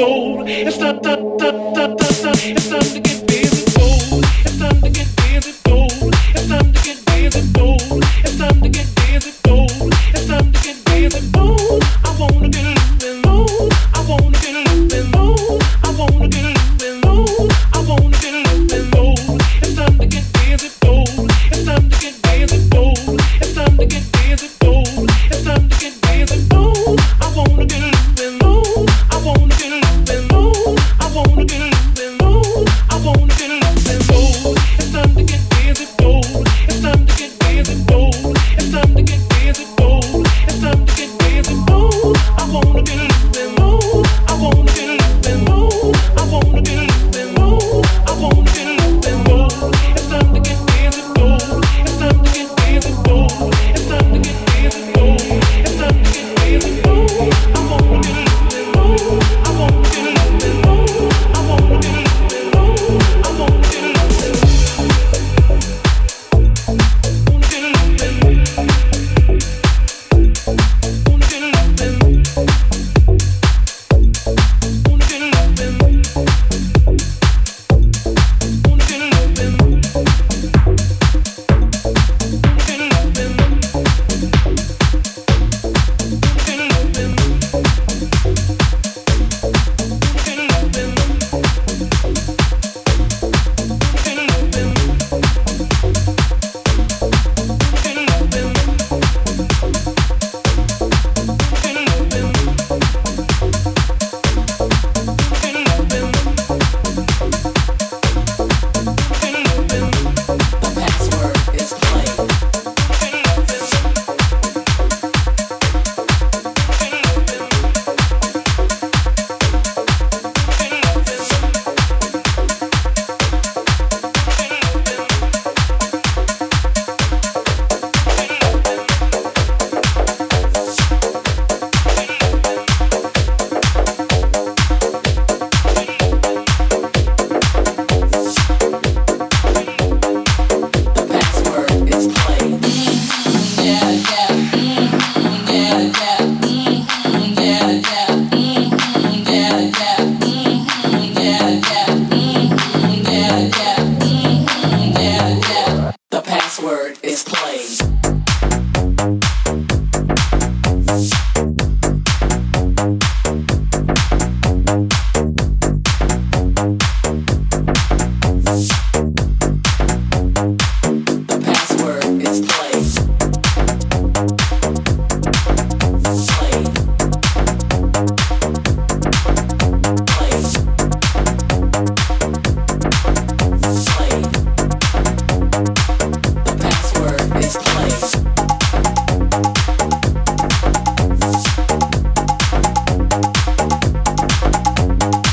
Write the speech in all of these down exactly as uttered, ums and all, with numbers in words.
gold. It's time, time, time, time, time, it's time to get busy, gold. It's time to get busy, gold. It's time to get busy, gold. It's time to get busy, gold. It's time to get busy, gold. I wanna get loose and low. I wanna get loose and low. I wanna get loose and low. I wanna get loose and low. It's time to get busy, gold. It's time to get busy, gold. It's time to get busy, gold. It's time to get busy, gold. I wanna get loose and low. I wanna get loose and low. I wanna get loose and low. I wanna get loose and low. It's time to get busy, gold. It's time to get busy, gold. It's time to get busy, gold. It's time to get busy, gold. I wanna get loose and low. I wanna get loose and low. I wanna get loose and low. I wanna get loose and low. It's time to get busy, gold. It's time to get busy, gold. It's time to get busy, gold. It's time to get busy, gold. I wanna get loose and low. I wanna get loose and low. I wanna get loose and low. I wanna get loose and low.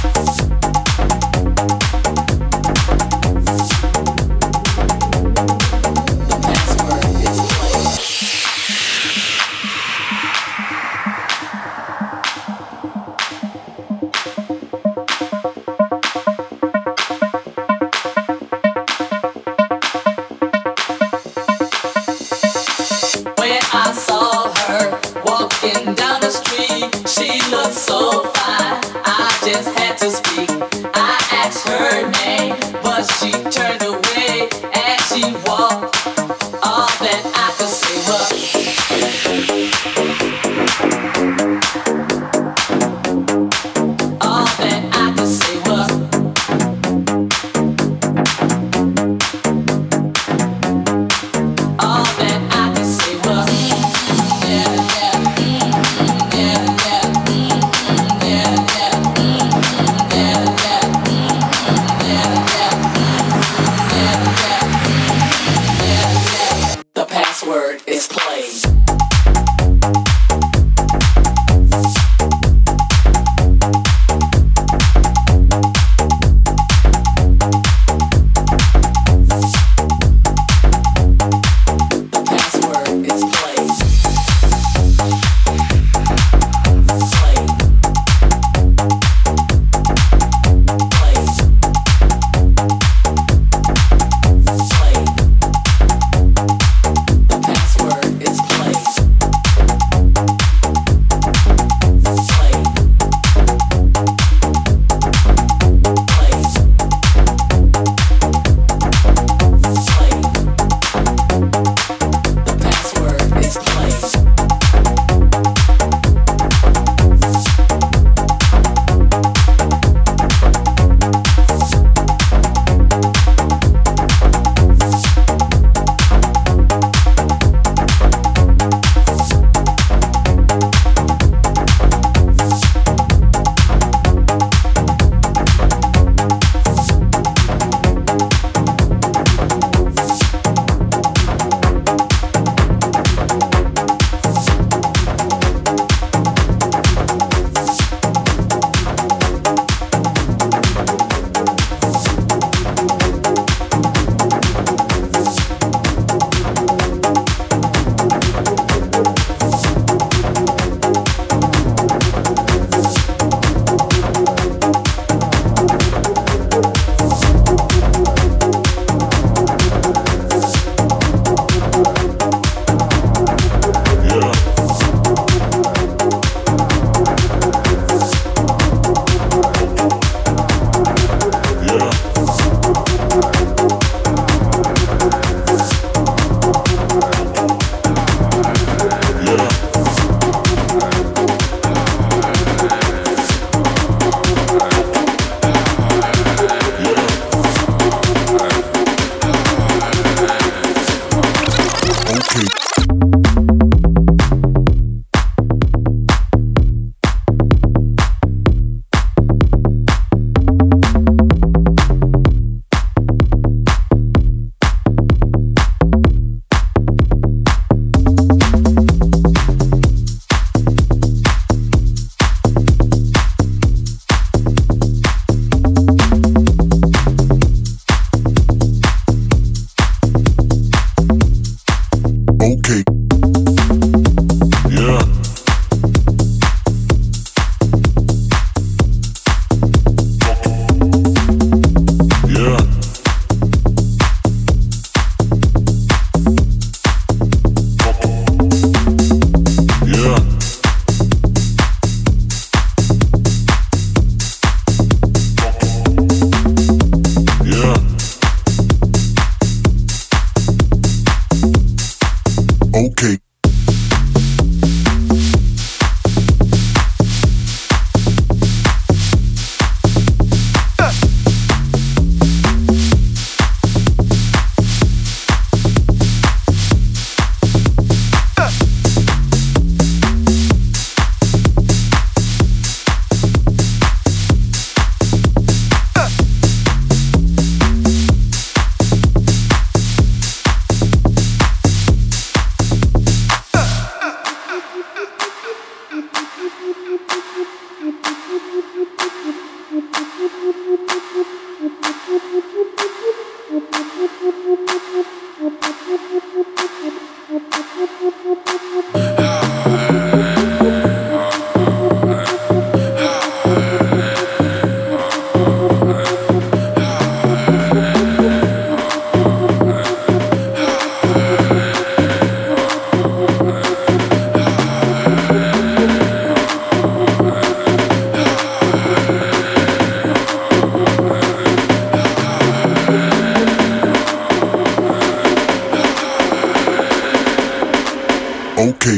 okay. Okay.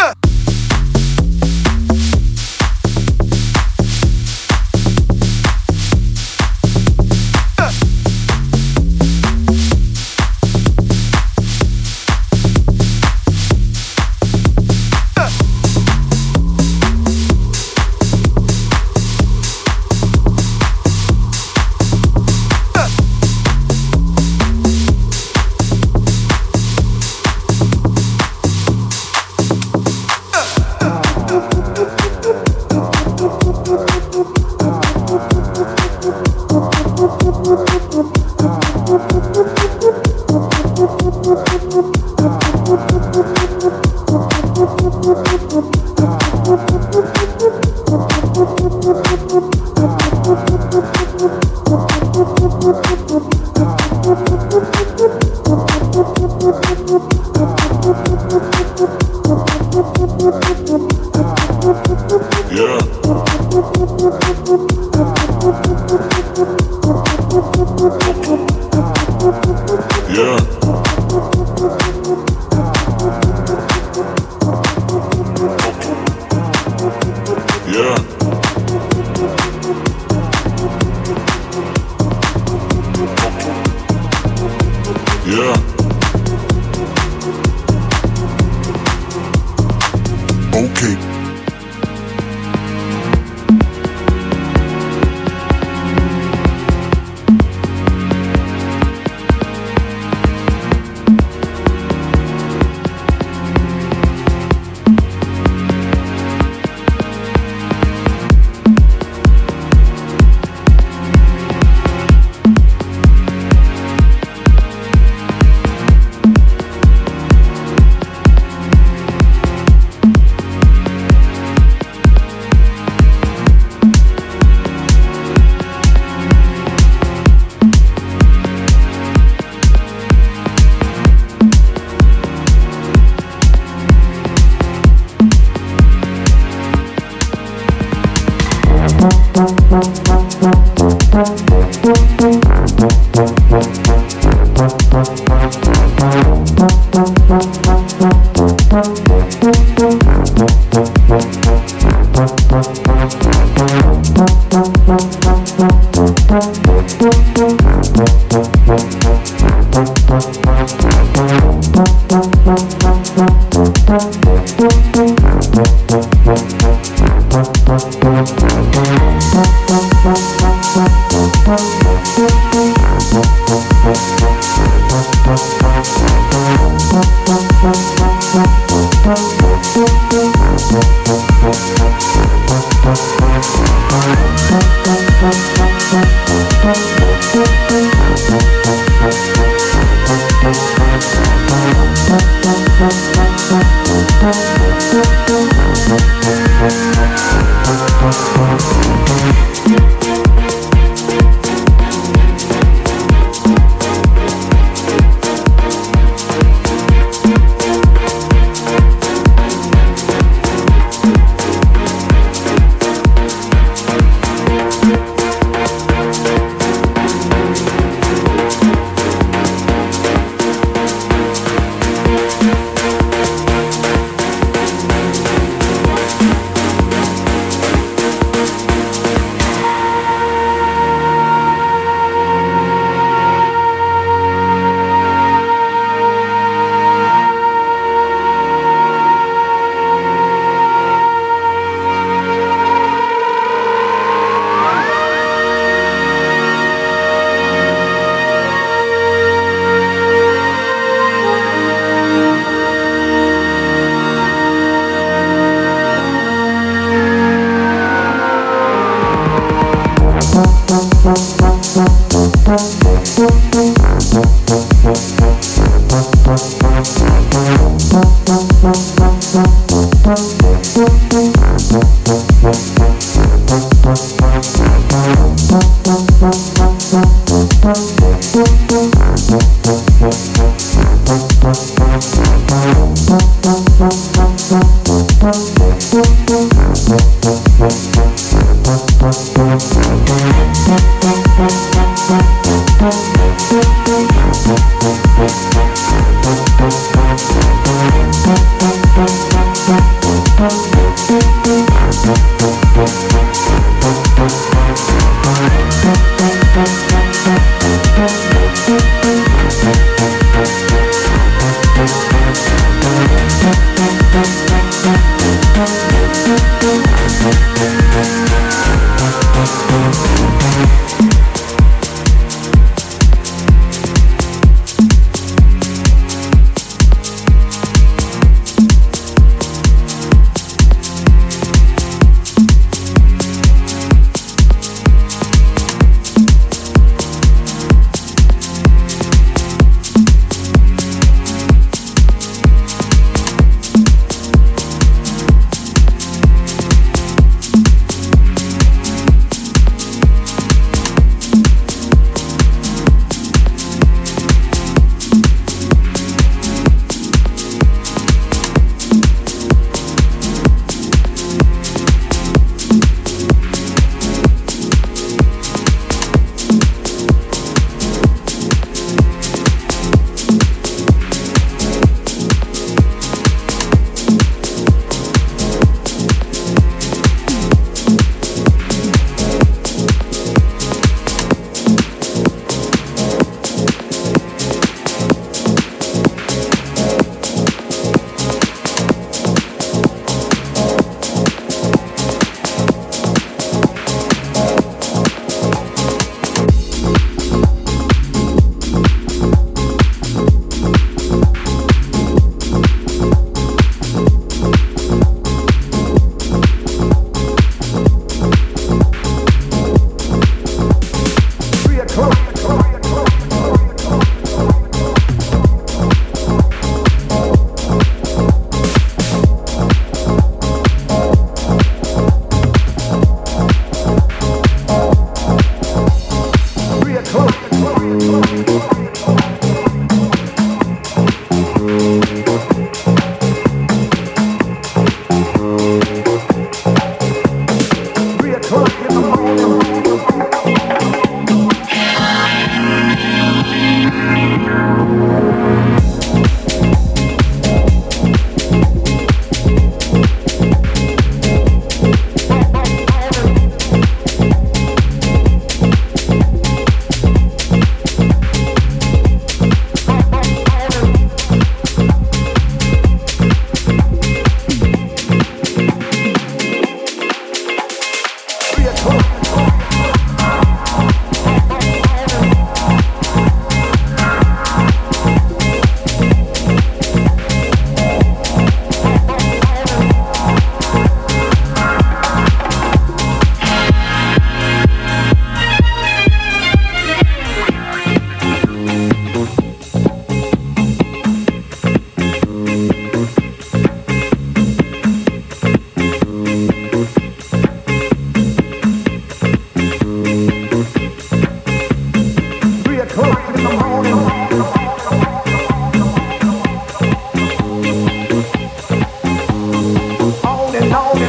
Uh.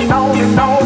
No, no, no.